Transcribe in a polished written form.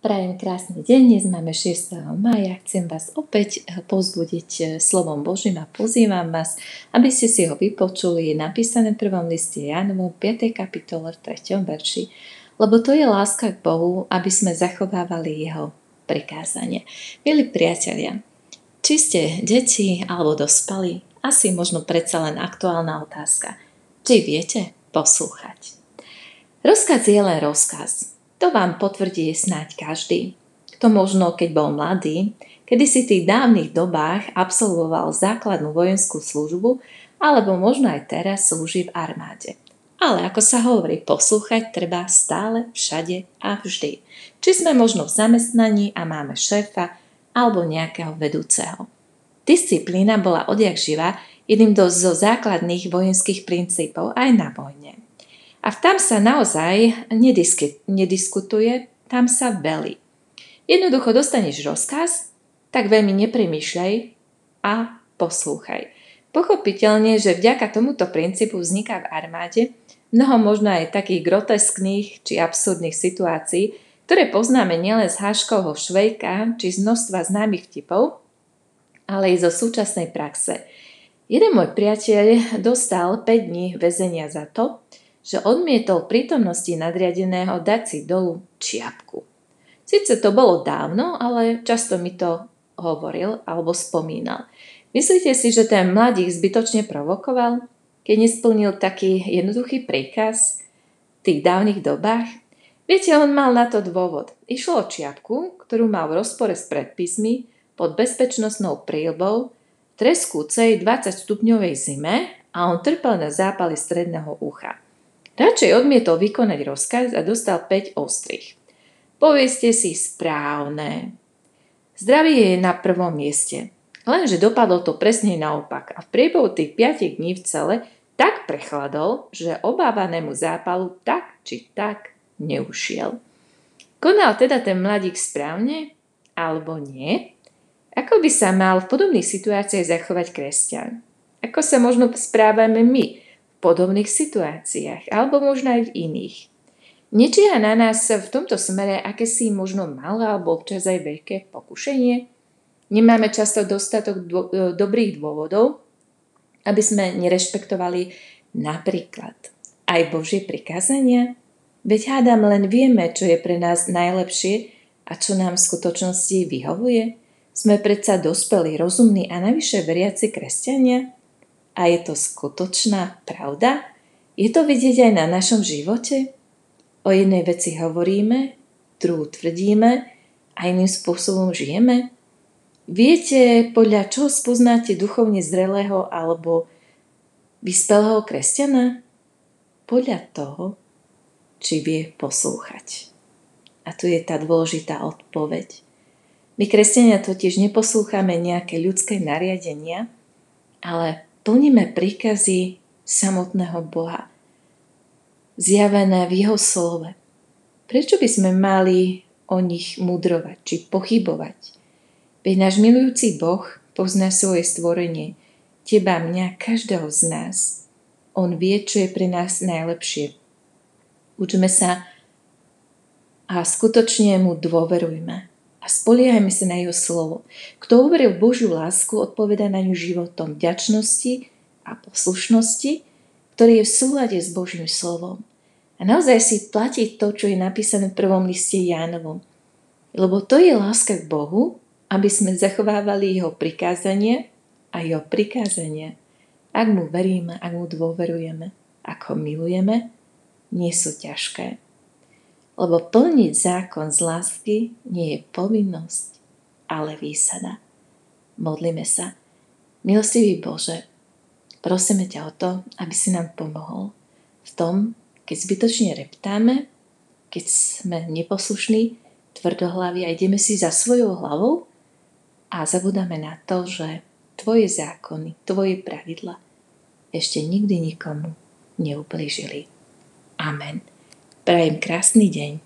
Prajem krásny deň, dnes máme 6. mája. Chcem vás opäť povzbudiť slovom Božím a pozývam vás, aby ste si ho vypočuli. Je napísané v 1. liste Jánovom 5. kapitole v 3. verši. Lebo to je láska k Bohu, aby sme zachovávali jeho prikázanie. Milí priatelia, či ste deti alebo dospali, asi možno predsa len aktuálna otázka. Či viete poslúchať? Rozkaz je len rozkaz. To vám potvrdí snáď každý. Kto možno, keď bol mladý, kedysi v tých dávnych dobách absolvoval základnú vojenskú službu, alebo možno aj teraz slúži v armáde. Ale ako sa hovorí, poslúchať treba stále, všade a vždy. Či sme možno v zamestnaní a máme šéfa alebo nejakého vedúceho. Disciplína bola odjakživa jedným zo základných vojenských princípov aj na vojne. A tam sa naozaj nediskutuje, tam sa velí. Jednoducho dostaneš rozkaz, tak veľmi nepremýšľaj a poslúchaj. Pochopiteľne, že vďaka tomuto princípu vzniká v armáde mnoho možno aj takých groteskných či absurdných situácií, ktoré poznáme nielen z Haškovho Švejka či z množstva známych vtipov, ale i zo súčasnej praxe. Jeden môj priateľ dostal 5 dní väzenia za to, že odmietol prítomnosti nadriadeného dať si dolu čiapku. Sice to bolo dávno, ale často mi to hovoril alebo spomínal. Myslíte si, že ten mladík zbytočne provokoval, keď nesplnil taký jednoduchý príkaz v tých dávnych dobách? Viete, on mal na to dôvod. Išlo o čiapku, ktorú mal v rozpore s predpismi pod bezpečnostnou príľbou v treskúcej 20-stupňovej zime a on trpel na zápaly stredného ucha. Radšej odmietol vykonať rozkaz a dostal 5 ostrých. Povieste si správne. Zdravie je na prvom mieste. Lenže dopadlo to presne naopak a v priebehu tých 5 dní v cele tak prechladol, že obávanému zápalu tak či tak neušiel. Konal teda ten mladík správne alebo nie? Ako by sa mal v podobných situáciách zachovať kresťan? Ako sa možno správame my v podobných situáciách, alebo možno aj v iných? Nečíha na nás v tomto smere akési možno malé alebo občas aj veľké pokušenie? Nemáme často dostatok dobrých dôvodov, aby sme nerešpektovali napríklad aj Božie prikázania? Veď hádam len vieme, čo je pre nás najlepšie a čo nám v skutočnosti vyhovuje. Sme predsa dospelí, rozumní a navyše veriaci kresťania. A je to skutočná pravda? Je to vidieť aj na našom živote? O jednej veci hovoríme, druhú tvrdíme a iným spôsobom žijeme? Viete, podľa čoho spoznáte duchovne zrelého alebo vyspelého kresťana? Podľa toho, či vie poslúchať. A tu je tá dôležitá odpoveď. My kresťania totiž neposlúchame nejaké ľudské nariadenia, ale plníme príkazy samotného Boha, zjavené v jeho slove. Prečo by sme mali o nich mudrovať či pochybovať? Veď náš milujúci Boh pozná svoje stvorenie, teba, mňa, každého z nás. On vie, čo je pre nás najlepšie. Učme sa a skutočne mu dôverujme a spoliehajme sa na jeho slovo. Kto uveril Božiu lásku, odpovedá na ňu životom vďačnosti a poslušnosti, ktorý je v súlade s Božím slovom. A naozaj si platí to, čo je napísané v 1. liste Jánovom. Lebo to je láska k Bohu, aby sme zachovávali jeho prikázanie a jeho prikázania. Ak mu veríme, ak mu dôverujeme, ak ho milujeme, nie sú ťažké. Lebo plniť zákon z lásky nie je povinnosť, ale výsada. Modlíme sa. Milostivý Bože, prosíme ťa o to, aby si nám pomohol v tom, keď zbytočne reptáme, keď sme neposlušní, tvrdohlaví a ideme si za svojou hlavou a zabudáme na to, že tvoje zákony, tvoje pravidla ešte nikdy nikomu neublížili. Amen. Prajem krásny deň.